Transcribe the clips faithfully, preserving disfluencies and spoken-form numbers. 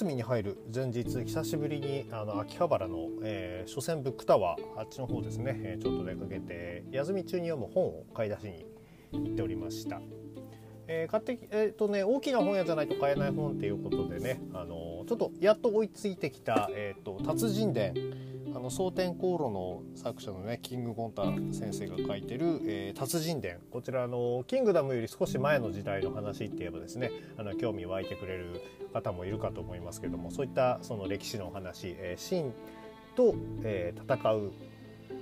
休みに入る前日、久しぶりにあの秋葉原の、えー、書店ブックタワー、あっちの方ですね、えー、ちょっと出かけて休み中に読む本を買い出しに行っておりました。えー買ってえーとね、大きな本屋じゃないと買えない本ということでね、あのー、ちょっとやっと追いついてきた、えーと、達人伝、あの蒼天航路の作者の、ね、キング・ゴンタ先生が書いてる、えー、達人伝、こちらのキングダムより少し前の時代の話って言えばですね、あの興味湧いてくれる方もいるかと思いますけども、そういったその歴史のお話、えー、秦と、えー、戦う、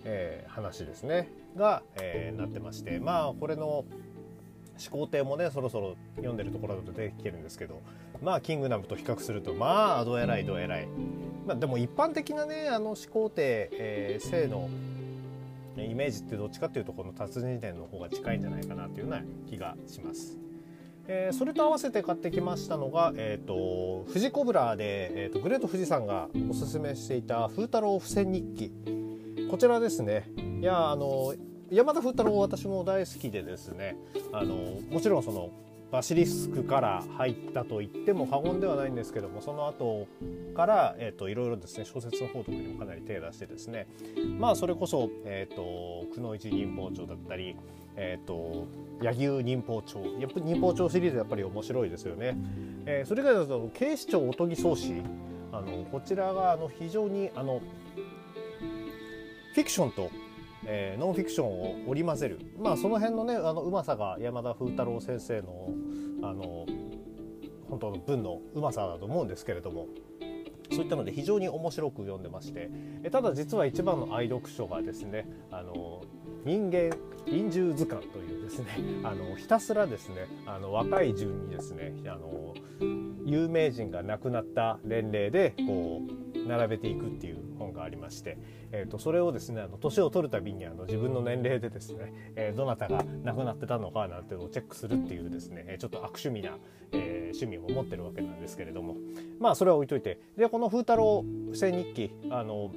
えー、話ですねが、えー、なってまして、まあこれの始皇帝もね、そろそろ読んでるところだと出てきてるんですけど、まあキングダムと比較するとまあどえらいどえらい、まあ、でも一般的なね、あの始皇帝、えー、姓のイメージってどっちかっていうとこの達人伝の方が近いんじゃないかなっていうような気がします。えー、それと合わせて買ってきましたのが、えー、と富士コブラで、えー、とグレート富士さんがおすすめしていた風太郎付箋日記、こちらですね。いや、あの山田風太郎私も大好きでですね、あのもちろんそのバシリスクから入ったと言っても過言ではないんですけども、その後から、えー、といろいろですね、小説の方とかにもかなり手を出してですね、まあそれこそ、えー、と久能一忍法帳だったり、えー、と柳生忍法帳、やっぱり忍法帳シリーズやっぱり面白いですよね。えー、それから警視庁おとぎ草子、あのこちらがあの非常にあのフィクションとえー、ノンフィクションを織り交ぜる、まあ、その辺のね、あのうまさが山田風太郎先生の、あの本当の文のうまさだと思うんですけれども、そういったので非常に面白く読んでまして、えただ実は一番の愛読書がですね、あの人間臨終図鑑というですね、あのひたすらですね、あの若い順にですね、あの有名人が亡くなった年齢でこう並べていくっていう本がありまして、えー、とそれをですね、あの年を取るたびにあの自分の年齢でですね、えー、どなたが亡くなってたのかなんていうのをチェックするっていうですね、ちょっと悪趣味な、えー、趣味も持ってるわけなんですけれども、まあそれは置いといて、でこの風太郎付箋日記、あの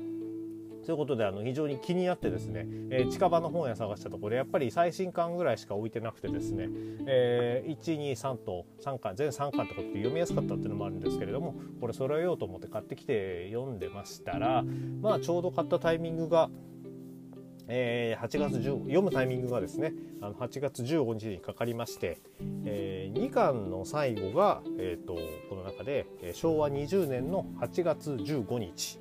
そういうことであの非常に気になってですね、えー、近場の本屋探したところやっぱり最新刊ぐらいしか置いてなくてですね、えー、いち、に、さんとさんかん、全さんかんってことで読みやすかったっていうのもあるんですけれども、これ揃えようと思って買ってきて読んでましたら、まあちょうど買ったタイミングが、えー、はちがつじゅうご、読むタイミングがですね、あのはちがつじゅうごにちにかかりまして、えー、にかんの最後が、えー、とこの中でしょうわにじゅうねんのはちがつじゅうごにち、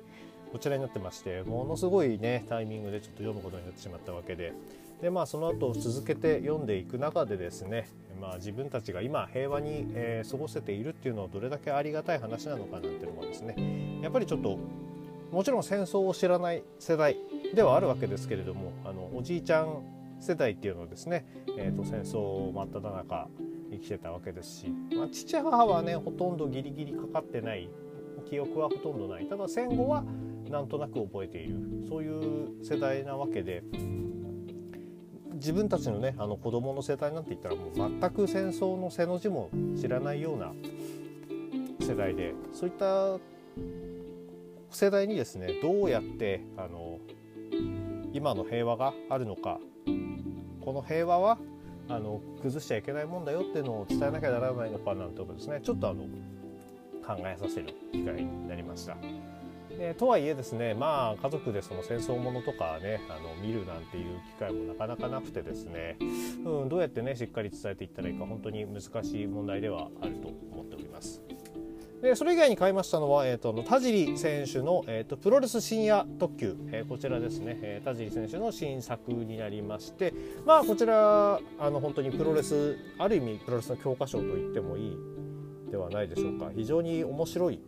こちらになってまして、ものすごいねタイミングでちょっと読むことになってしまったわけで、でまあその後続けて読んでいく中でですね、まあ自分たちが今平和に、えー、過ごせているっていうのはどれだけありがたい話なのかなんていうのもですね、やっぱりちょっともちろん戦争を知らない世代ではあるわけですけれども、あのおじいちゃん世代っていうのはですね、えー、と戦争真っ只中生きてたわけですし、まあ、父母はねほとんどギリギリかかってない、記憶はほとんどない、ただ戦後はなんとなく覚えている、そういう世代なわけで、自分たちのねあの子供の世代なんて言ったらもう全く戦争の背の字も知らないような世代で、そういった世代にですね、どうやってあの今の平和があるのか、この平和はあの崩しちゃいけないもんだよっていうのを伝えなきゃならないのかなんてことですね、ちょっとあの考えさせる機会になりました。えー、とはいえですね、まあ家族でその戦争ものとかねあの見るなんていう機会もなかなかなくてですね、うん、どうやってねしっかり伝えていったらいいか本当に難しい問題ではあると思っております。でそれ以外に買いましたのは、えー、と田尻選手の、えー、とプロレス深夜特急、えー、こちらですね、えー、田尻選手の新作になりまして、まあこちらあの本当にプロレス、ある意味プロレスの教科書と言ってもいいではないでしょうか。非常に面白い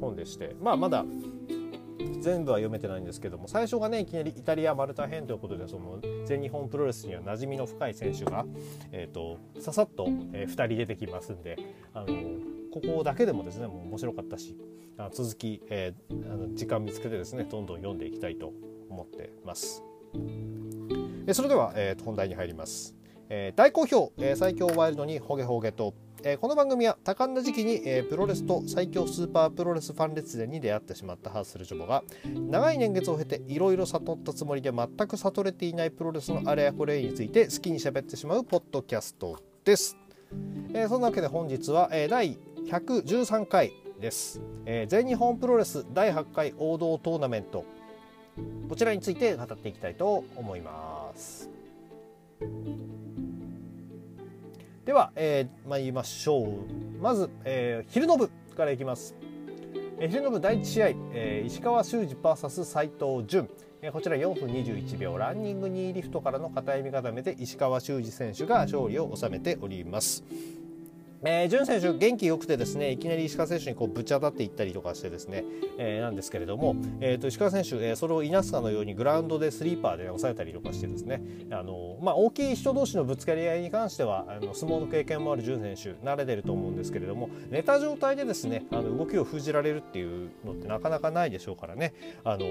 本でして、まあまだ全部は読めてないんですけども、最初がねいきなりイタリアマルタ編ということで、その全日本プロレスには馴染みの深い選手が、えー、とささっと、えー、ふたり出てきますんで、あのここだけでもですねもう面白かったし、あ続き、えー、あの時間見つけてですねどんどん読んでいきたいと思ってます。えそれでは、えー、本題に入ります。えー、大好評、えー、最強ワイルドにホゲホゲと、えー、この番組は多感な時期に、えー、プロレスと最強スーパープロレスファン列伝に出会ってしまったハッスルジョボが、長い年月を経ていろいろ悟ったつもりで全く悟れていないプロレスのあれやこれについて好きに喋ってしまうポッドキャストです。えー、そんなわけで本日は、えー、だいひゃくじゅうさんかい、です、えー、全日本プロレスだいはちかい王道トーナメント、こちらについて語っていきたいと思います。では、えー、参りましょう。まず、えー、昼の部からいきます。昼の部だいいち試合、えー、石川修司 ブイエス 斎藤潤、えー、こちらよんぷんにじゅういちびょう、ランニングにリフトからの片襟固めで石川修司選手が勝利を収めております。えー、潤選手元気よくてですね、いきなり石川選手にこうぶち当たっていったりとかしてですね、えー、なんですけれども、えー、と石川選手、えー、それをいなすかのようにグラウンドでスリーパーで、ね、抑えたりとかしてですね、あのーまあ、大きい人同士のぶつかり合いに関してはあの相撲の経験もある潤選手慣れてると思うんですけれども、寝た状態でですねあの動きを封じられるっていうのってなかなかないでしょうからね。あの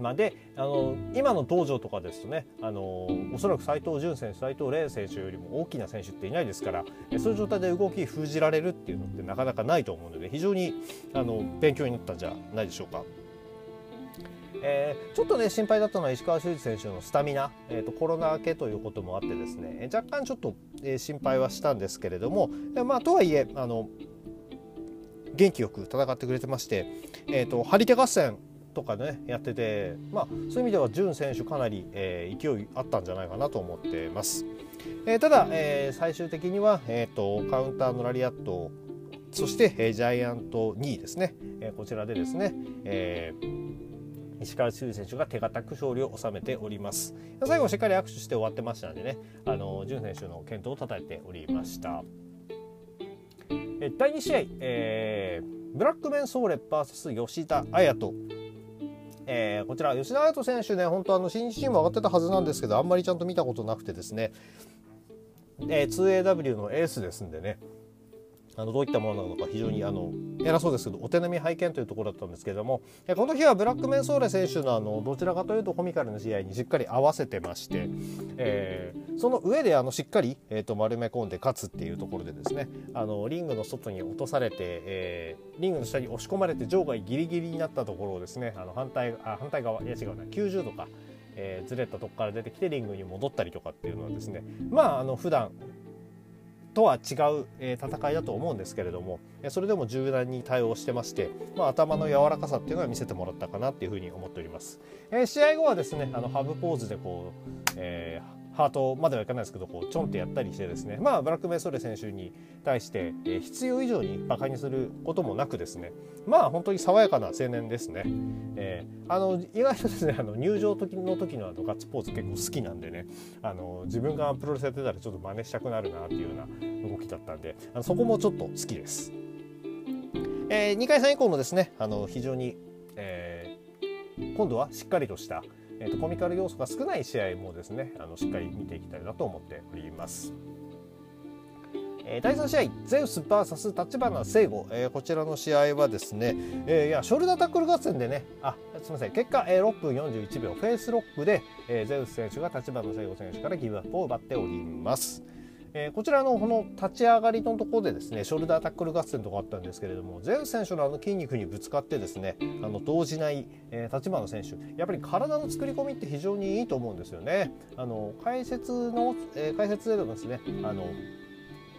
まあ、であの今の道場とかですとね、あのおそらく斎藤潤選手、斎藤麗選手よりも大きな選手っていないですから、そういう状態で動き封じられるっていうのってなかなかないと思うので、非常にあの勉強になったんじゃないでしょうか。えー、ちょっとね心配だったのは石川修司選手のスタミナ、えー、とコロナ明けということもあってですね、若干ちょっと、えー、心配はしたんですけれども、まあとはいえあの元気よく戦ってくれてまして、えー、と張り手合戦とかねやってて、まあ、そういう意味では潤選手かなり、えー、勢いあったんじゃないかなと思ってます。えー、ただ、えー、最終的には、えー、とカウンターのラリアット、そして、えー、ジャイアントにいですね、えー、こちらでですね、えー、石川修司選手が手堅く勝利を収めております。最後しっかり握手して終わってましたのでね、あの潤選手の健闘をたたえておりました。えー、だいに試合、えー、ブラックメンソーレ ブイエス 吉田彩斗。えー、こちら吉田彩斗選手ね、本当あの新日チーム上がってたはずなんですけど、あんまりちゃんと見たことなくてですね、えー、ツーエーダブリュー のエースですんでね、あのどういったものなのか非常にあの偉そうですけどお手並み拝見というところだったんですけれども、この日はブラックメンソーレ選手のあのどちらかというとコミカルな試合にしっかり合わせてまして、えー、その上であのしっかり、えー、と丸め込んで勝つっていうところでですね、あのリングの外に落とされて、えー、リングの下に押し込まれて場外ギリギリになったところをですね、あの反対あ反対側いや違うなきゅうじゅうどか、えー、ずれたとこから出てきてリングに戻ったりとかっていうのはですね、まああの普段とは違う、えー、戦いだと思うんですけれども、それでも柔軟に対応してまして、まあ、頭の柔らかさっていうのは見せてもらったかなっていうふうに思っております。えー、試合後はですねあのハブポーズでこう、えー、ハートまではいかないですけどこうちょんってやったりしてですね、まあ、ブラックメンソーレ選手に対して、えー、必要以上に馬鹿にすることもなくですね、まあ本当に爽やかな青年ですね。えー、あの意外とですねあの入場時の時のあのガッツポーズ結構好きなんでね、あの自分がプロレスやってたらちょっと真似したくなるなっていうような動きだったんで、あのそこもちょっと好きです。えー、にかい戦以降もですねあの非常に、えー、今度はしっかりとした、えー、とコミカル要素が少ない試合もですねあのしっかり見ていきたいなと思っております。えー、だいさん試合ゼウス ブイエス 立花聖悟、えー、こちらの試合はですね、えー、いやショルダータックル合戦でねあすみません結果、えー、ろっぷんよんじゅういちびょうフェイスロックで、えー、ゼウス選手が立花聖悟選手からギブアップを奪っております。えー、こちらのこの立ち上がりのところでですねショルダータックル合戦とかあったんですけれども、ゼウス選手のあの筋肉にぶつかってですねあの動じない立花選手、やっぱり体の作り込みって非常にいいと思うんですよね。あの解説の、えー、解説でもですねあの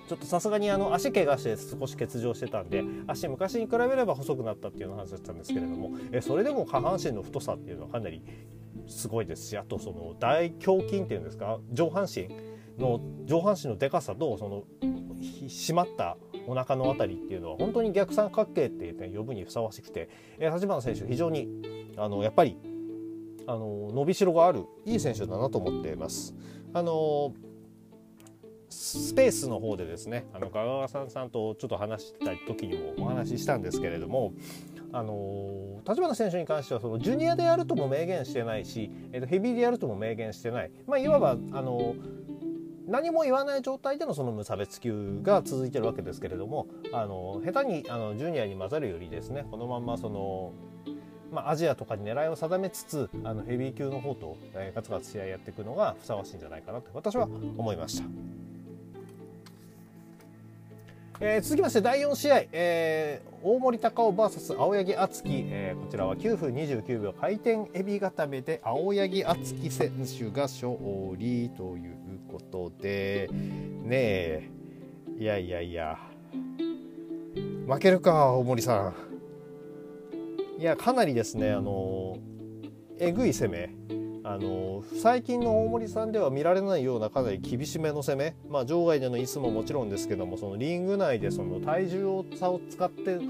ちょっとさすがにあの足怪我して少し欠場してたんで足昔に比べれば細くなったっていうような話だったんですけれども、えそれでも下半身の太さっていうのはかなりすごいですし、あとその大胸筋っていうんですか上半身の上半身のでかさとその締まったお腹のあたりっていうのは本当に逆三角形っていうね呼ぶにふさわしくて、立花選手非常にあのやっぱりあの伸びしろがあるいい選手だなと思っています。あのスペースの方でですねあのガガガさんさんとちょっと話した時にもお話ししたんですけれども、あの立花選手に関してはそのジュニアでやるとも明言してないし、えっと、ヘビーでやるとも明言してない、まあ、いわばあの何も言わない状態でのその無差別級が続いてるわけですけれども、あの下手にあのジュニアに混ざるよりですねこのまんまそのまあ、アジアとかに狙いを定めつつあのヘビー級の方と、えー、ガツガツ試合やっていくのがふさわしいんじゃないかなと私は思いました。えー、続きましてだいよん試合、えー、大森隆夫 ブイエス 青柳敦樹、えー、こちらはきゅうふんにじゅうきゅうびょう回転エビ固めで青柳敦樹選手が勝利ということでねえいやいやいや負けるか大森さん。いやかなりですねあのえぐい攻め、あの最近の大森さんでは見られないようなかなり厳しめの攻め、まあ、場外での椅子ももちろんですけども、そのリング内でその体重差を使ってこ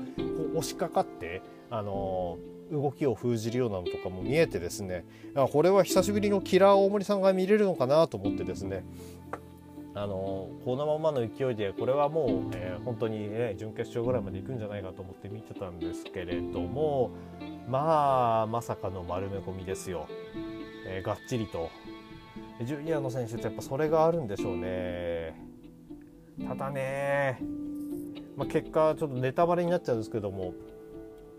う押しかかってあの動きを封じるようなのとかも見えてですね、これは久しぶりのキラー大森さんが見れるのかなと思ってですね、あのこのままの勢いでこれはもう、えー、本当に、ね、準決勝ぐらいまでいくんじゃないかと思って見てたんですけれども、まあまさかの丸め込みですよ。えー、がっちりとジュリアの選手ってやっぱそれがあるんでしょうね。ただね、まあ、結果ちょっとネタバレになっちゃうんですけども、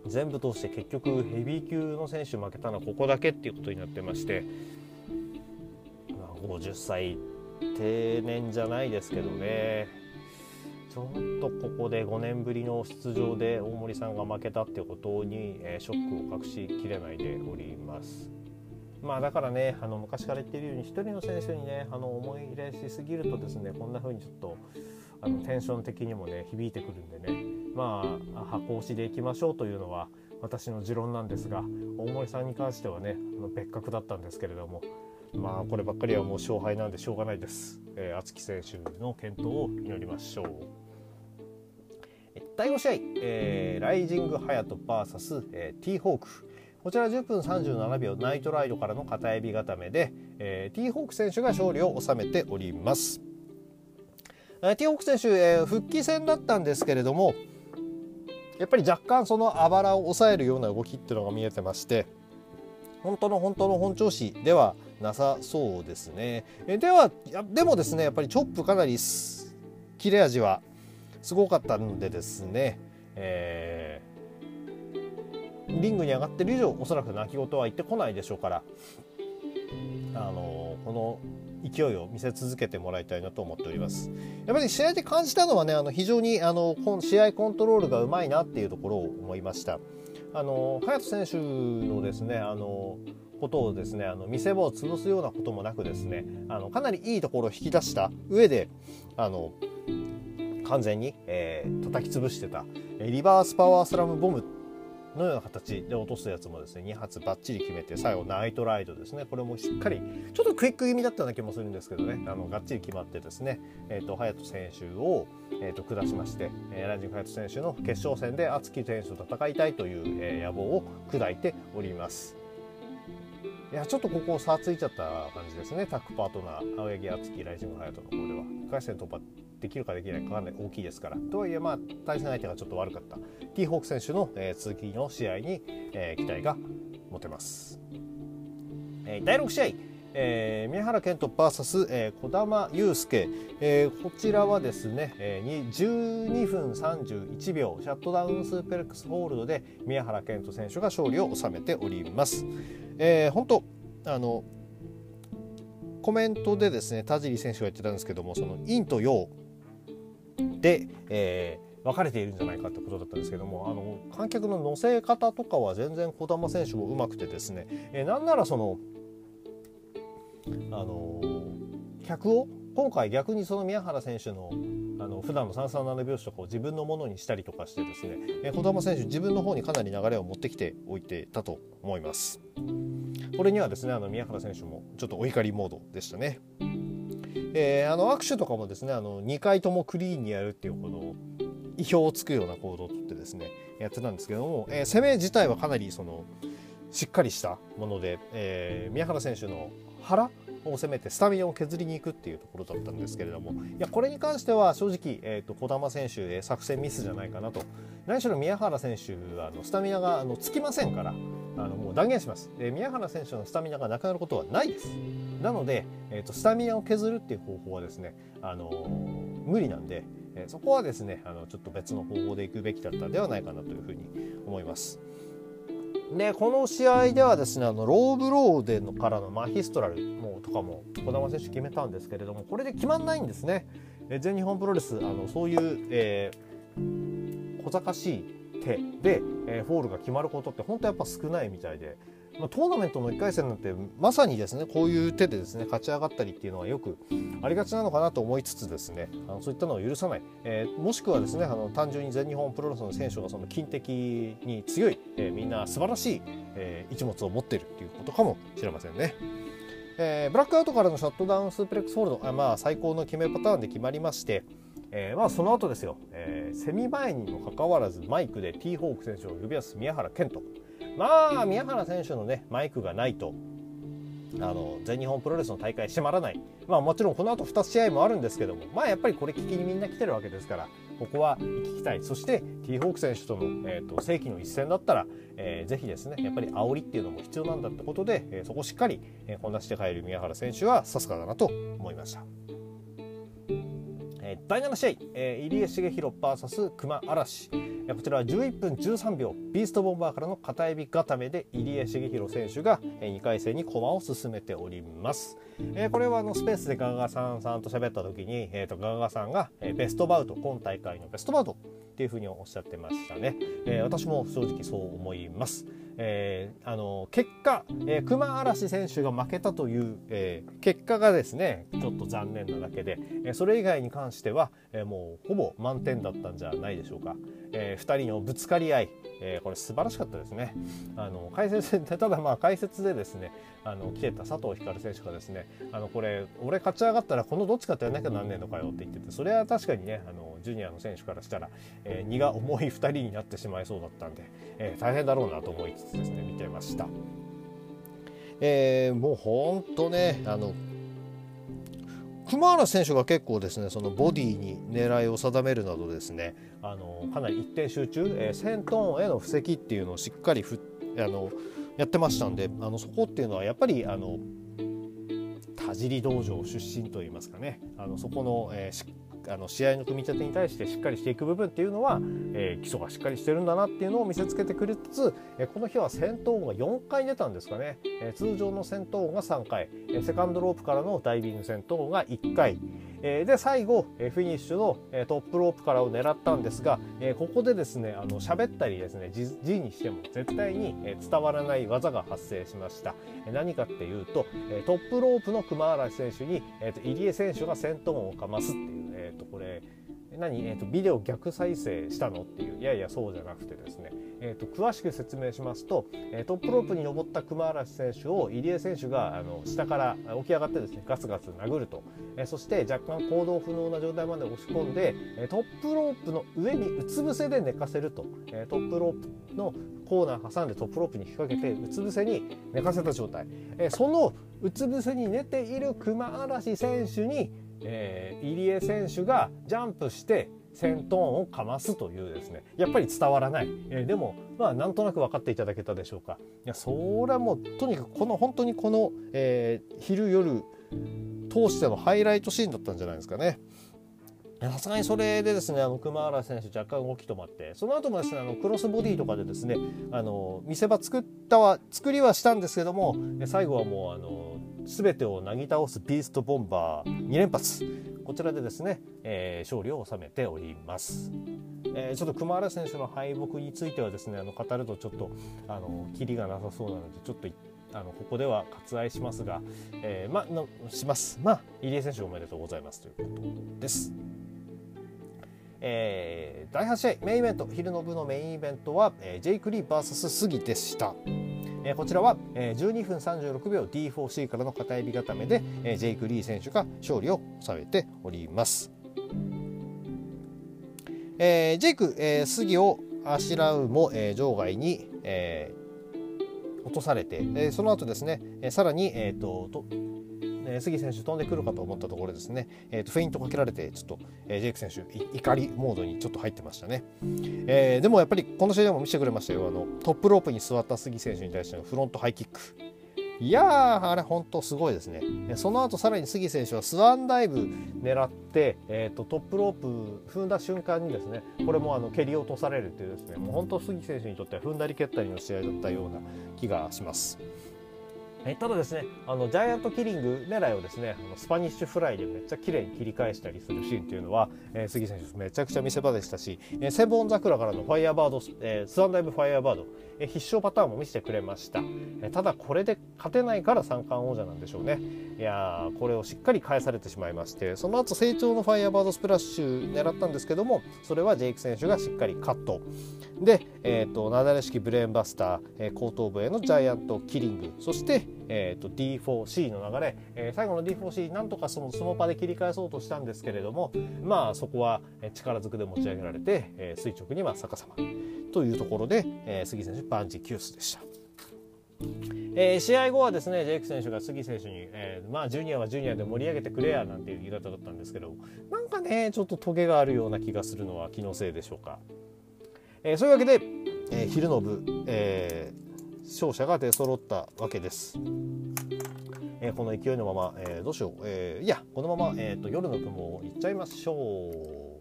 全部通して結局ヘビー級の選手負けたのはここだけっていうことになってまして、ごじゅっさい定年じゃないですけどね、ちょっとここでごねんぶりの出場で大森さんが負けたっていうことにショックを隠しきれないでおります。まあだからね、あの昔から言っているように一人の選手にねあの思い入れしすぎるとですね、こんな風にちょっとあのテンション的にもね響いてくるんでね、まあ箱押しでいきましょうというのは私の持論なんですが、大森さんに関してはねあの別格だったんですけれども、まあこればっかりはもう勝敗なんでしょうがないです。えー、厚木選手の健闘を祈りましょう。だいごしあい、えー、ライジングハヤト ブイエス、えー、T ホーク、こちらじゅっぷんさんじゅうななびょうナイトライドからの片指固めで、えー、T ホーク選手が勝利を収めております。えー、T ホーク選手、えー、復帰戦だったんですけれども、やっぱり若干そのあばらを抑えるような動きっていうのが見えてまして、本当の本当の本調子ではなさそうですね。えではでもですね、やっぱりチョップかなり切れ味はすごかったのでですね、えー、リングに上がってる以上おそらく泣き言は言ってこないでしょうから、あのー、この勢いを見せ続けてもらいたいなと思っております。やっぱり試合で感じたのはね、あの非常にあの試合コントロールがうまいなっていうところを思いました。あのハヤト選手のですねあのことをですねあの見せ場を潰すようなこともなくですね、あのかなりいいところを引き出した上であの完全に、えー、叩き潰してたリバースパワースラムボムのような形で落とすやつもですねにはつバッチリ決めて、最後ナイトライドですね、これもしっかりちょっとクイック気味だったような気もするんですけどね、あのがっちり決まってですね、えーと、ハヤト選手を、えーと、下しまして、えー、ライジングハヤト選手の決勝戦で熱き選手と戦いたいという、えー、野望を砕いております。いやちょっとここ差ついちゃった感じですね、タッグパートナー青柳敦樹ライジングハヤトの方ではいっかい戦突破できるかできないかが大きいですから、とはいえまあ対戦相手がちょっと悪かった T ホーク選手の、えー、続きの試合に、えー、期待が持てます。えー、だいろくしあい、えー、宮原健人 ブイエス、えー、児玉悠介、えー、こちらはですね、えー、じゅうにふんさんじゅういちびょうシャットダウンスーペレックスホールドで宮原健人選手が勝利を収めております。えー、本当あのコメントでですね田尻選手が言ってたんですけども、その陰と陽で、えー、分かれているんじゃないかってことだったんですけども、あの観客の乗せ方とかは全然児玉選手もうまくてですね、えー、なんならそのあのー、客を今回逆にその宮原選手のあの普段のさんさんななびょうしとかを自分のものにしたりとかしてですね、えー、児玉選手自分の方にかなり流れを持ってきておいてたと思います。これにはですねあの宮原選手もちょっとお怒りモードでしたね。えー、あの握手とかもですねあのにかいともクリーンにやるっていうこの意表をつくような行動をとってですねやってたんですけども、えー、攻め自体はかなりそのしっかりしたもので、えー、宮原選手の腹を攻めてスタミナを削りに行くっていうところだったんですけれども、いやこれに関しては正直、えー、と児玉選手、えー、作戦ミスじゃないかなと。何しろ宮原選手はあのスタミナがあのつきませんから、あのもう断言します。えー、宮原選手のスタミナがなくなることはないです。なので、えー、とスタミナを削るっていう方法はですね、あのー、無理なんで、えー、そこはですねあのちょっと別の方法でいくべきだったんではないかなというふうに思います。でこの試合ではですねあのローブローでのからのマヒストラルもとかも児玉選手決めたんですけれども、これで決まんないんですね。え全日本プロレスあのそういう、えー、小賢しい手で、えー、フォールが決まることって本当やっぱ少ないみたいで、トーナメントのいっかい戦なんてまさにですねこういう手でですね勝ち上がったりっていうのはよくありがちなのかなと思いつつですね、あのそういったのを許さない、えー、もしくはですねあの単純に全日本プロレスの選手がその近敵に強い、えー、みんな素晴らしい、えー、一物を持っているということかもしれませんね。えー、ブラックアウトからのショットダウンスープレックスホールド、あ、まあ、最高の決めパターンで決まりまして、えーまあ、その後ですよ、えー、セミ前にもかかわらずマイクで T ホーク選手を呼び出す宮原健人。まあ宮原選手のねマイクがないとあの全日本プロレスの大会閉まらない、まあ、もちろんこの後ふた試合もあるんですけども、まあ、やっぱりこれ聞きにみんな来てるわけですからここは聞きたい。そして T ホーク選手との、えー、と世紀の一戦だったら、えー、ぜひですねやっぱり煽りっていうのも必要なんだってことで、えー、そこをしっかり、えー、こなして帰る宮原選手はさすがだなと思いました。えー、だいなな試合、えー、入江茂弘 ブイエス 熊嵐。こちらはじゅういっぷんじゅうさんびょうビーストボンバーからの片指固めで入江茂弘選手がにかい戦に駒を進めております。えー、これはあのスペースでガガさんさんと喋った時に、えー、とガガさんがベストバウト今大会のベストバウトっていうふうにおっしゃってましたね。えー、私も正直そう思います。えー、あの結果、えー、熊嵐選手が負けたという、えー、結果がですねちょっと残念なだけで、えー、それ以外に関しては、えー、もうほぼ満点だったんじゃないでしょうか。えー、ふたりのぶつかり合い、えー、これ素晴らしかったですね。あの解説でただまあ解説でですねあの来てた佐藤光選手がですねあのこれ俺勝ち上がったらこのどっちかってやらなきゃなんねえのかよって言ってて、それは確かにねあのジュニアの選手からしたら、えー、荷が重いふたりになってしまいそうだったんで、えー、大変だろうなと思いつつですね見てました。えー、もう本当ねあの熊原選手が結構ですねそのボディに狙いを定めるなどですねあのかなり一点集中、えー、戦闘への布石っていうのをしっかりふあのやってましたんで、あのそこっていうのはやっぱりあの田尻道場出身といいますかね、あのそこの、えー、しあの試合の組み立てに対してしっかりしていく部分っていうのは、えー、基礎がしっかりしてるんだなっていうのを見せつけてくれつつ、えー、この日は戦闘音がよんかい出たんですかね。えー、通常の戦闘音がさんかい、えー、セカンドロープからのダイビング戦闘音がいっかい、えー、で最後、えー、フィニッシュの、えー、トップロープからを狙ったんですが、えー、ここでですねあの喋ったりですね字にしても絶対に伝わらない技が発生しました。えー、何かっていうとトップロープの熊嵐選手に、えー、と入江選手が戦闘音をかますっていう、えーとこれ何えーとビデオ逆再生したのっていう、いやいやそうじゃなくてですね、えーと詳しく説明しますと、えー、トップロープに登った熊嵐選手を入江選手があの下から起き上がってですねガツガツ殴ると、えー、そして若干行動不能な状態まで押し込んで、えー、トップロープの上にうつ伏せで寝かせると、えー、トップロープのコーナー挟んでトップロープに引っ掛けてうつ伏せに寝かせた状態、えー、そのうつ伏せに寝ている熊嵐選手にえー、入江選手がジャンプして戦闘音をかますというですねやっぱり伝わらない、えー、でもまあなんとなく分かっていただけたでしょうか。いやそれはもうとにかくこの本当にこの、えー、昼夜通してのハイライトシーンだったんじゃないですかね。さすがにそれでですねあの熊原選手若干動き止まって、その後もですねあのクロスボディとかでですねあの見せ場作ったは作りはしたんですけども、最後はもうあの全てをなぎ倒すビーストボンバーにれんぱつ、こちらでですね、えー、勝利を収めております。えー、ちょっと熊原選手の敗北についてはですねあの語るとちょっとあのキリがなさそうなのでちょっとあのここでは割愛しますが、えー、まのしますまあ入江選手おめでとうございますということです。えー、だいはち試合メインイベント、昼の部のメインイベントは、えー、ジェイク・リー ブイエス 杉でした。えー、こちらは、えー、じゅうにふんさんじゅうろくびょう ディーフォーシー からの片指固めで、えー、ジェイク・リー選手が勝利を収めております。えー、ジェイク、えー、杉をあしらうも、えー、場外に、えー、落とされて、えー、その後ですね、えー、さらに、えー、とと杉選手飛んでくるかと思ったところですね、えー、とフェイントかけられてちょっと、えー、ジェイク選手怒りモードにちょっと入ってましたね。えー、でもやっぱりこの試合でも見せてくれましたよ。あのトップロープに座った杉選手に対してのフロントハイキック、いやーあれ本当すごいですね。その後さらに杉選手はスワンダイブ狙って、えー、とトップロープ踏んだ瞬間にですねこれもあの蹴り落とされるというですねもう本当杉選手にとっては踏んだり蹴ったりの試合だったような気がします。えただですね、あのジャイアントキリング狙いをですね、あのスパニッシュフライでめっちゃ綺麗に切り返したりするシーンというのは、えー、杉選手めちゃくちゃ見せ場でしたし、えー、千本桜からのファイヤーバード、えー、スワンダイブファイヤーバード、えー、必勝パターンも見せてくれました、えー、ただこれで勝てないから三冠王者なんでしょうね。いやー、これをしっかり返されてしまいまして、その後成長のファイヤーバードスプラッシュ狙ったんですけども、それはジェイク選手がしっかりカットで、えーと、なだれ式ブレーンバスター、えー、後頭部へのジャイアントキリング、そしてえー、と ディーフォーシー の流れ、えー、最後の ディーフォーシー なんとかそのスモパで切り返そうとしたんですけれども、まあそこは力ずくで持ち上げられて、えー、垂直には逆さまというところで、えー、杉選手万事休すでした。えー、試合後はですね、ジェイク選手が杉選手に、えー、まあジュニアはジュニアで盛り上げてくれやなんていう言い方だったんですけど、なんかねちょっとトゲがあるような気がするのは気のせいでしょうか。えー、そういうわけで、えー、昼の部、えー勝者が出揃ったわけです、えー、この勢いのまま、えー、どうしよう、えー、いやこのまま、えー、と夜の部もいっちゃいましょ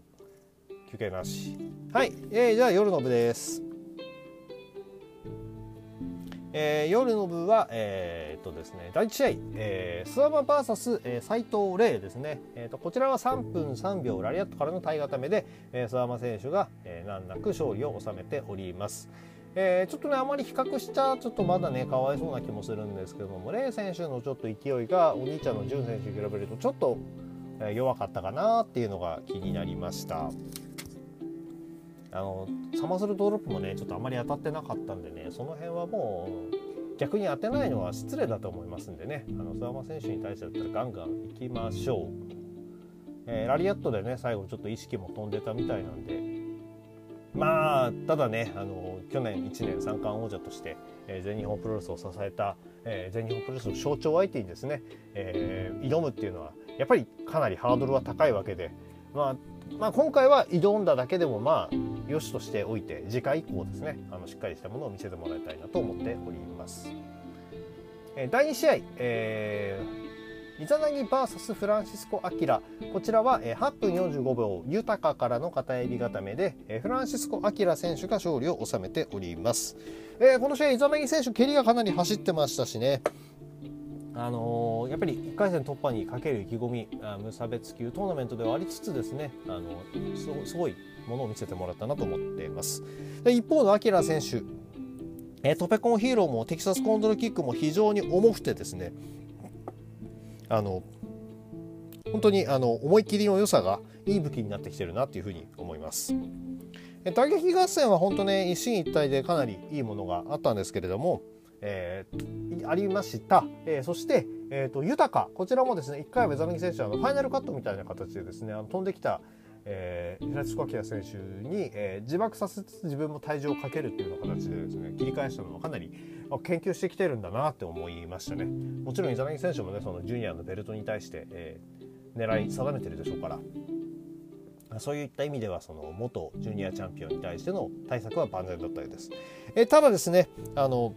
う。休憩なし。はい、えー、じゃあ夜の部です、えー、夜の部はえー、っとですねだいいち試合、えー、諏訪間 ブイエス、えー、斉藤麗ですね、えー、とこちらはさんぷんさんびょうラリアットからの体固めで、えー、諏訪間選手が、えー、難なく勝利を収めております。えー、ちょっとねあまり比較しちゃちょっとまだねかわいそうな気もするんですけども、レイ選手のちょっと勢いがお兄ちゃんのジュン選手に比べるとちょっと弱かったかなっていうのが気になりました。あのサマソルドロップもねちょっとあまり当たってなかったんでね、その辺はもう逆に当てないのは失礼だと思いますんでね、あの諏訪間選手に対してだったらガンガンいきましょう。えー、ラリアットでね最後ちょっと意識も飛んでたみたいなんで、まあただねあの去年いちねん三冠王者として、えー、全日本プロレスを支えた、えー、全日本プロレスの象徴相手にですね、えー、挑むっていうのはやっぱりかなりハードルは高いわけで、まあ、まあ今回は挑んだだけでもまあよしとしておいて、次回以降ですねあのしっかりしたものを見せてもらいたいなと思っております。えー、だいに試合、えーイザナギ ブイエス フランシスコ・アキラ、こちらははっぷんよんじゅうごびょうユタカからの片襟固めでフランシスコ・アキラ選手が勝利を収めております。えー、この試合イザナギ選手蹴りがかなり走ってましたしね、あのー、やっぱりいっかい戦突破にかける意気込み、無差別級トーナメントではありつつですね、あのー、すごいものを見せてもらったなと思っています。で一方のアキラ選手、えー、トペコンヒーローもテキサスコンドルキックも非常に重くてですね、あの本当にあの思い切りの良さがいい武器になってきてるなというふうに思います。え打撃合戦は本当ね一進一退でかなりいいものがあったんですけれども、えー、ありました、えー、そして、えー、と豊かこちらもですねいっかいはイザナギ選手はファイナルカットみたいな形でですね、あの飛んできたえー、フランシスコ・アキラ選手に、えー、自爆させつつ自分も体重をかけるっていうような形でですね切り返したのはかなり研究してきてるんだなって思いましたね。もちろんイザナギ選手もねそのジュニアのベルトに対して、えー、狙い定めてるでしょうから、そういった意味ではその元ジュニアチャンピオンに対しての対策は万全だったようです。えー、ただですねあの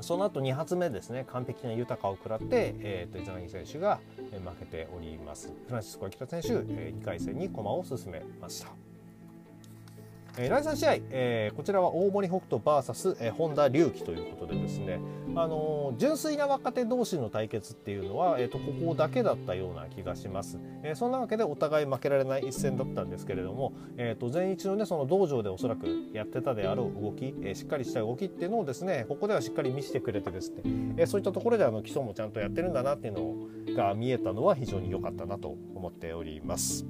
その後に発目ですね完璧な豊かを食らって、えー、とイザナギ選手が負けております。フランシスコ・アキラ選手にかい戦に駒を進めました。えー、だいさん試合、えー、こちらは大森北斗 ブイエス 本田隆起ということでですね、あのー、純粋な若手同士の対決っていうのは、えー、とここだけだったような気がします。えー、そんなわけでお互い負けられない一戦だったんですけれども、えー、と前日のねその道場でおそらくやってたであろう動き、えー、しっかりした動きっていうのをですねここではしっかり見せてくれてですね、えー、そういったところであの基礎もちゃんとやってるんだなっていうのが見えたのは非常に良かったなと思っております。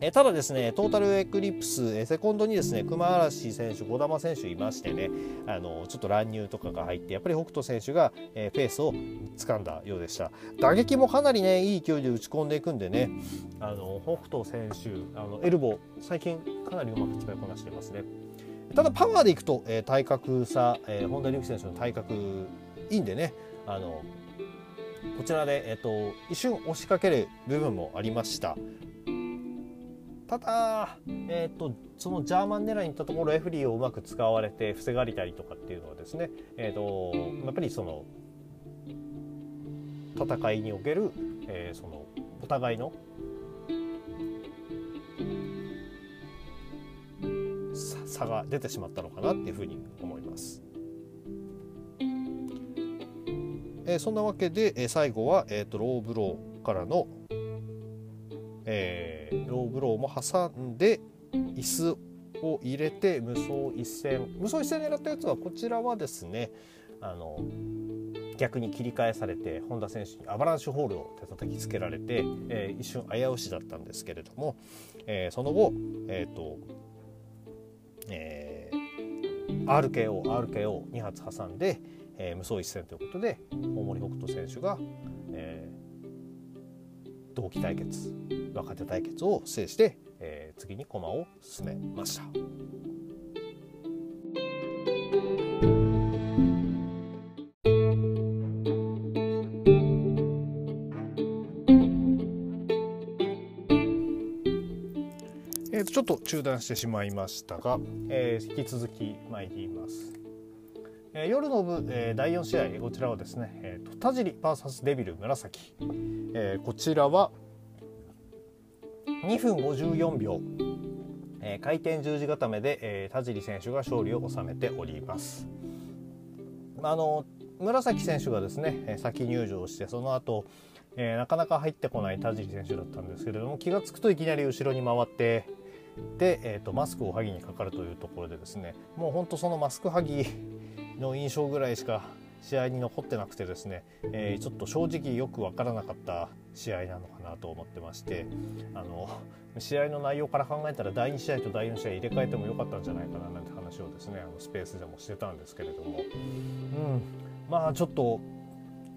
えただですねトータルエクリプス、えセコンドにですね熊嵐選手、児玉選手いましてね、あのちょっと乱入とかが入ってやっぱり北斗選手が、えー、ペースを掴んだようでした。打撃もかなりねいい勢いで打ち込んでいくんでね、あの北斗選手あのエルボー最近かなりうまく使いこなしてますね。ただパワーでいくと、えー、体格差、えー、本田隆起選手の体格いいんでね、あのこちらで、えー、と一瞬押しかける部分もありました。ただ、えー、とそのジャーマン狙いに行ったところレフリーをうまく使われて防がれたりとかっていうのはですね、えー、とやっぱりその戦いにおける、えー、そのお互いの差が出てしまったのかなっていうふうに思います。えー、そんなわけで、えー、最後は、えーと、ローブローからの、えー、ローブローも挟んで椅子を入れて無双一戦無双一戦狙ったやつはこちらはですね、あの逆に切り返されて本田選手にアバランシュホールを手叩きつけられて、えー、一瞬危うしだったんですけれども、えー、その後、えーとえー、アールケーオー アールケーオー に発挟んで、えー、無双一戦ということで大森北斗選手が、えー、同期対決若手対決を制して、えー、次に駒を進めました。ちょっと中断してしまいましたが、えー、引き続き参ります、えー、夜の部、えー、だいよん試合こちらはですね、えー、と田尻 ブイエス デビル紫、えー、こちらはにふんごじゅうよんびょう、えー、回転十字固めで、えー、田尻選手が勝利を収めております。あの紫選手がですね先入場してその後えー、なかなか入ってこない田尻選手だったんですけれども、気がつくといきなり後ろに回ってで、えー、とマスクを剥ぎにかかるというところでですね、もう本当そのマスク剥ぎの印象ぐらいしか試合に残ってなくてですね、えー、ちょっと正直よく分からなかった試合なのかなと思ってまして、あの試合の内容から考えたらだいに試合とだいよん試合入れ替えてもよかったんじゃないかななんて話をですね、あのスペースでもしてたんですけれども、うん、まあちょっと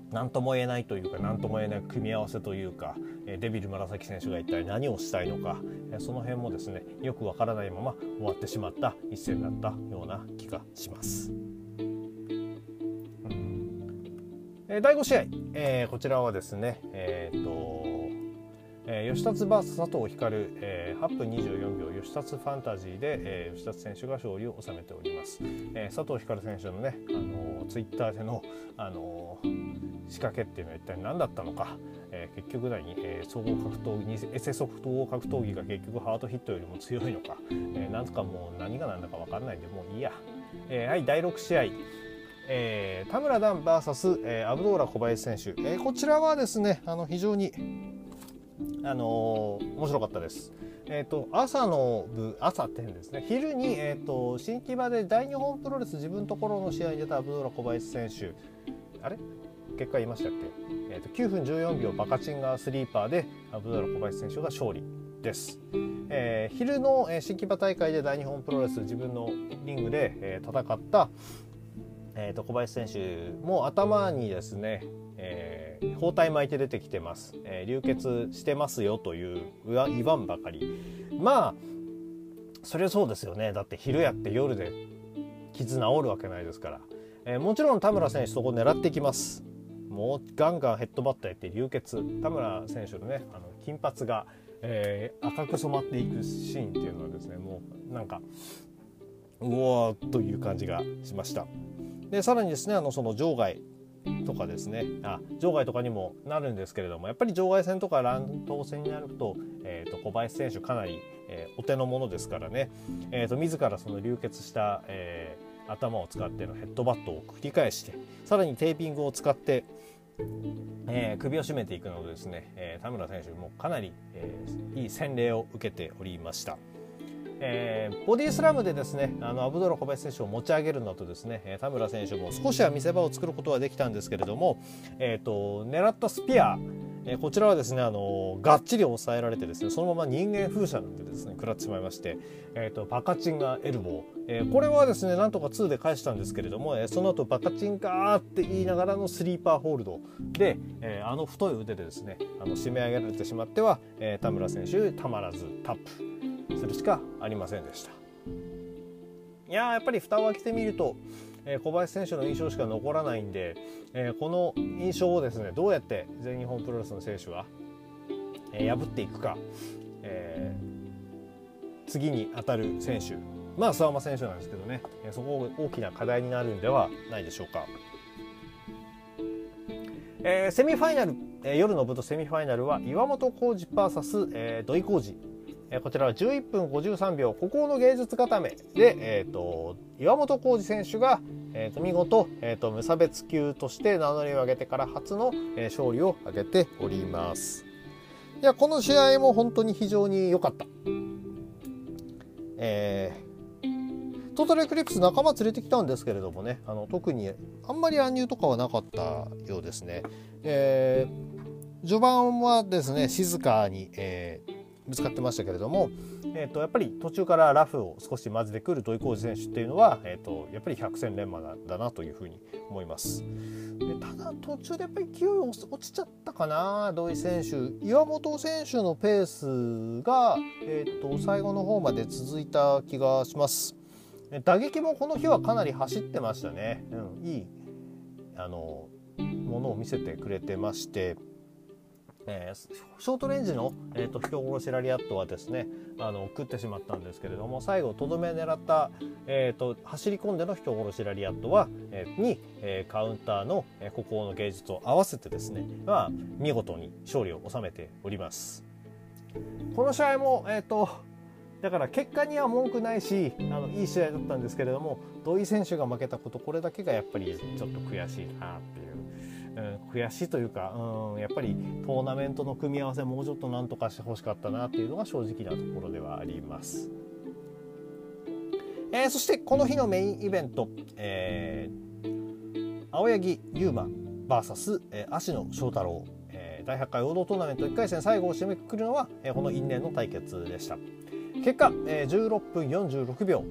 何とも言えないというか何とも言えない組み合わせというか、デビル紫選手が一体何をしたいのか、その辺もですねよくわからないまま終わってしまった一戦だったような気がします、うん、だいご試合、えー、こちらはですね、えーとえー、吉達 ブイエス 佐藤光、えー、はっぷんにじゅうよんびょう吉達ファンタジーで、えー、吉達選手が勝利を収めております、えー、佐藤光選手のね、あのー、ツイッターでの、あのー仕掛けっていうのは一体何だったのか、えー、結局何、えー、総合格闘技エセ総合格闘技が結局ハートヒットよりも強いのか、えー、なんかもう何が何だか分かんないんでもういいや、えー、はい、だいろく試合、えー、田村段 ブイエス、えー、アブドーラ小林選手、えー、こちらはですねあの非常に、あのー、面白かったです。えー、と朝の部朝ってんですね、昼に、えー、と新木場で大日本プロレス自分のところの試合に出たアブドーラ小林選手、あれ結果言いましたっけ、えー、ときゅうふんじゅうよんびょうバカチンガースリーパーでアブドラ小林選手が勝利です、えー、昼の、えー、新木場大会で大日本プロレス自分のリングで、えー、戦った、えー、と小林選手も頭にですね、えー、包帯巻いて出てきてます、えー、流血してますよという言わんばかり、まあそりゃそうですよね、だって昼やって夜で傷治るわけないですから、えー、もちろん田村選手そこ狙ってきます。もうガンガンヘッドバッターやって流血、田村選手のねあの金髪が、えー、赤く染まっていくシーンっていうのはですね、もうなんかうおーという感じがしました。でさらにですねあのその場外とかですねあ場外とかにもなるんですけれども、やっぱり場外戦とか乱闘戦になると、えー、と小林選手かなり、えー、お手のものですからね、えー、と自らその流血した、えー頭を使ってのヘッドバットを繰り返して、さらにテーピングを使って、えー、首を絞めていくのでですね、えー、田村選手もかなり、えー、いい洗礼を受けておりました、えー、ボディスラムでですねあのアブドラ小林選手を持ち上げるのとですね田村選手も少しは見せ場を作ることはできたんですけれども、えー、と狙ったスピア、えー、こちらはですねあのがっちり抑えられてですねそのまま人間風車なんてですね食らってしまいまして、えー、とバカチンガーエルボー、えー、これはですねなんとかにで返したんですけれども、えー、その後バカチンガーって言いながらのスリーパーホールドで、えー、あの太い腕でですねあの締め上げられてしまっては、えー、田村選手たまらずタップするしかありませんでした。いやーやっぱり蓋を開けてみると、えー、小林選手の印象しか残らないんで、えー、この印象をですねどうやって全日本プロレスの選手は、えー、破っていくか、えー、次に当たる選手まあ沢間選手なんですけどね、そこが大きな課題になるんではないでしょうか。えー、セミファイナル、えー、夜の部とセミファイナルは岩本浩二 ブイエス、えー、土井浩二、えー、こちらはじゅういっぷんごじゅうさんびょう孤高の芸術固めで、えー、と岩本浩二選手が、えー、と見事、えー、と無差別級として名乗りを上げてから初の、えー、勝利を挙げております。いや、この試合も本当に非常に良かった。えー、トータルエクリプス仲間連れてきたんですけれどもね、あの特にあんまり乱入とかはなかったようですね。えー、序盤はですね静かに、えーぶつかってましたけれども、えー、とやっぱり途中からラフを少し混ぜてくる土井浩二選手っていうのは、えー、とやっぱり百戦錬磨だなというふうに思います。でただ途中でやっぱり勢い落ちちゃったかな。土井選手、岩本選手のペースが、えー、と最後の方まで続いた気がします。打撃もこの日はかなり走ってましたね。うん、いいあのものを見せてくれてまして、えー、ショートレンジの、えー、と人殺しラリアットはですねあの食ってしまったんですけれども、最後とどめ狙った、えー、と走り込んでの人殺しラリアットは、えー、に、えー、カウンターの、えー、孤高の芸術を合わせてですね、まあ、見事に勝利を収めております。この試合も、えー、とだから結果には文句ないし、あのいい試合だったんですけれども、土井選手が負けたこと、これだけがやっぱりちょっと悔しいなっていう。悔しいというか、うん、やっぱりトーナメントの組み合わせもうちょっとなんとかしてほしかったなというのが正直なところではあります。えー、そしてこの日のメインイベント、えー、青柳優馬 ブイエス 芦野翔太郎、えー、だいはちかい王道トーナメントいっかいせん最後を締めくくるのは、えー、この因縁の対決でした。結果、えー、じゅうろっぷんよんじゅうろくびょう、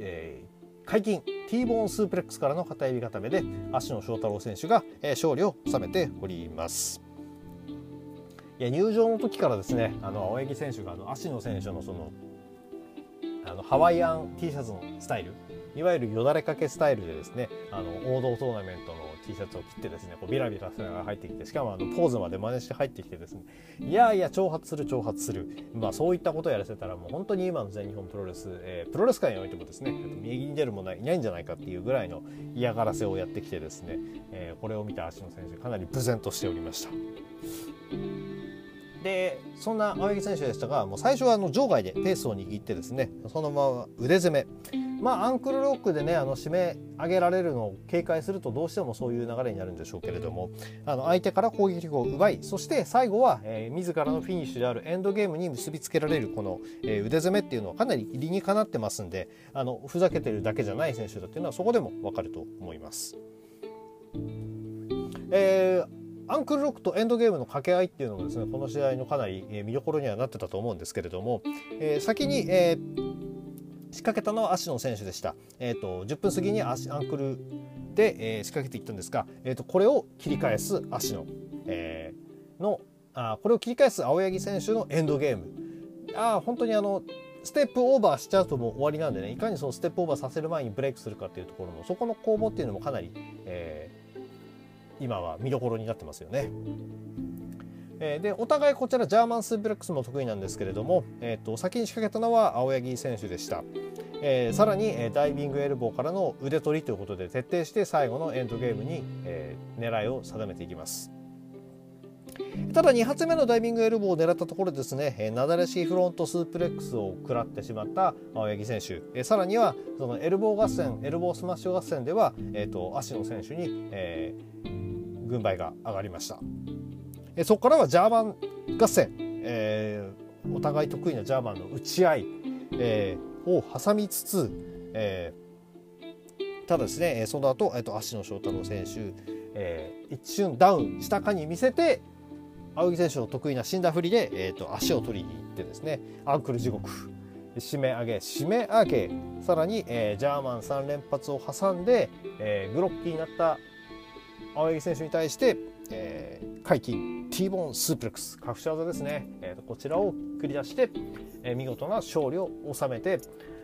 えー解禁 T ボーンスープレックスからの片指固めで芦野翔太郎選手が勝利を収めております。いや、入場の時からですね、あの青柳選手があの芦野選手のそのあのハワイアン T シャツのスタイル、いわゆるよだれかけスタイルでですね、あの王道トーナメントの T シャツを切ってですね、こうビラビラしながら入ってきて、しかもあのポーズまで真似して入ってきてですね、いやいや挑発する挑発する、まあそういったことをやらせたら、もう本当に今の全日本プロレス、えー、プロレス界においてもですね、右に出るもない、いないんじゃないかっていうぐらいの嫌がらせをやってきてですね、えー、これを見た芦野選手かなり無然としておりました。でそんな青柳選手でしたが、もう最初はあの場外でペースを握ってですね、そのまま腕攻め、まあ、アンクルロックでねあの締め上げられるのを警戒するとどうしてもそういう流れになるんでしょうけれども、あの相手から攻撃力を奪い、そして最後は、えー、自らのフィニッシュであるエンドゲームに結びつけられるこの、えー、腕攻めっていうのはかなり理にかなってますんで、あのふざけてるだけじゃない選手だっていうのはそこでも分かると思います。えーアンクルロックとエンドゲームの掛け合いっていうのもですね、この試合のかなり見どころにはなってたと思うんですけれども、えー、先に、えー、仕掛けたのは芦野選手でした。えー、とじゅっぷん過ぎにアンクルで、えー、仕掛けていったんですが、えー、とこれを切り返す芦野、えー、のあこれを切り返す青柳選手のエンドゲーム、あ本当にあのステップオーバーしちゃうともう終わりなんでね、いかにそのステップオーバーさせる前にブレイクするかっていうところのそこの攻防っていうのもかなり、えー今は見どころになってますよね。えー、でお互いこちらジャーマンスープレックスも得意なんですけれども、えー、と先に仕掛けたのは青柳選手でした。えー、さらに、えー、ダイビングエルボーからの腕取りということで徹底して最後のエンドゲームに、えー、狙いを定めていきます。ただに発目のダイビングエルボーを狙ったところですね、えー、なだれ式フロントスープレックスを食らってしまった青柳選手、えー、さらにはそのエルボー合戦エルボースマッシュ合戦では、えー、と芦野選手に、えー軍配が上がりました。えそこからはジャーマン合戦、えー、お互い得意なジャーマンの打ち合い、えー、を挟みつつ、えー、ただですねその後、えー、と芦野翔太郎選手、えー、一瞬ダウンしたかに見せて青木選手の得意な死んだふりで、えー、と足を取りに行ってですねアンクル地獄締め上げ締め上げ、さらに、えー、ジャーマンさんれんぱつを挟んで、えー、グロッキーになった青柳選手に対して、えー、解禁 T ボーンスープレックス隠し技ですね、えー、こちらを繰り出して、えー、見事な勝利を収めて、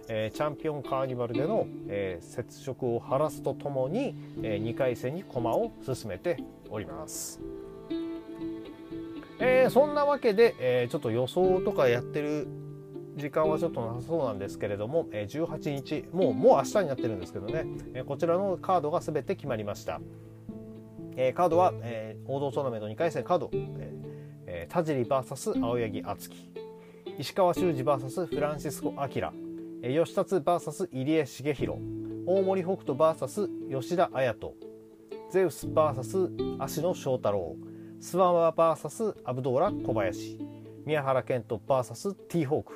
えー、チャンピオンカーニバルでの、えー、接触を晴らすとともに、えー、にかい戦に駒を進めております。えー、そんなわけで、えー、ちょっと予想とかやってる時間はちょっとなさそうなんですけれども、えー、じゅうはちにちもうもう明日になってるんですけどね、えー、こちらのカードが全て決まりました。えー、カードは、えー、王道トーナメントにかいせんカード、えー、田尻 ブイエス 青柳敦樹、石川修司 ブイエス フランシスコ・アキラ、えー、吉達 ブイエス 入江茂弘、大森北斗 ブイエス 吉田綾人、ゼウス ブイエス 芦野翔太郎、スワワ ブイエス アブドーラ小林、宮原健人 ブイエス ティーホーク、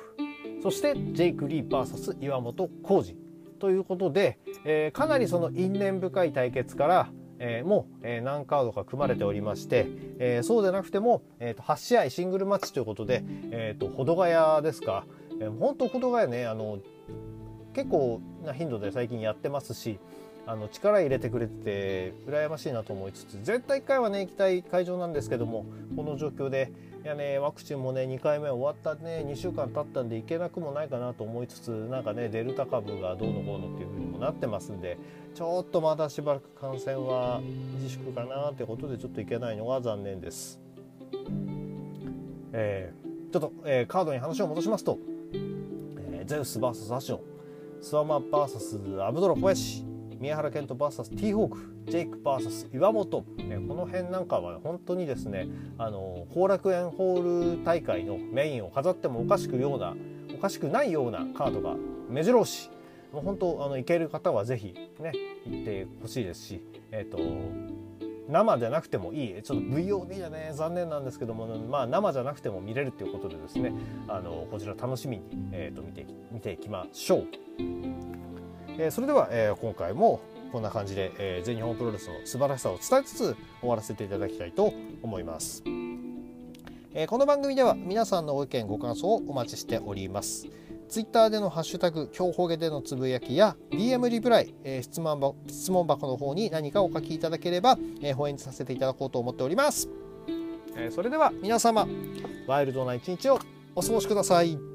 そしてジェイク・リー ブイエス 岩本浩二ということで、えー、かなりその因縁深い対決から、えー、もう、えー、何カードか組まれておりまして、えー、そうでなくても、えー、とはち試合シングルマッチということで、えー、と保土ヶ谷ですか、えー、本当保土ヶ谷ね、あの結構な頻度で最近やってますし、あの力入れてくれてて羨ましいなと思いつつ、絶対いっかいはね行きたい会場なんですけども、この状況でいやねワクチンもねにかいめ終わったねにしゅうかん経ったんで行けなくもないかなと思いつつ、なんかねデルタ株がどうのこうのっていう風にもなってますんで、ちょっとまだしばらく感染は自粛かなってことでちょっと行けないのが残念です。えー、ちょっと、えー、カードに話を戻しますと、えー、ゼウス ブイエス アシオン、スワマ ブイエス アブドラ小林、宮原健人 ブイエス ティーホーク、ジェイク ブイエス 岩本、この辺なんかは本当にですね、あの後楽園ホール大会のメインを飾ってもおかしくようなおかしくないようなカードが目白押し、もう本当あの行ける方はぜひね行ってほしいですし、えっと生じゃなくてもいい、ちょっと ブイオーディー じゃね残念なんですけども、まあ、生じゃなくても見れるということでですね、あのこちら楽しみに、えー、と見て見ていきましょう。えー、それでは、えー、今回もこんな感じで、えー、全日本プロレスの素晴らしさを伝えつつ終わらせていただきたいと思います。えー、この番組では皆さんのご意見ご感想をお待ちしております。ツイッターでのハッシュタグ強ホゲでのつぶやきや ディーエム リプライ、えー、質問箱、質問箱の方に何かお書きいただければ、えー、翻訳させていただこうと思っております。えー、それでは皆様ワイルドな一日をお過ごしください。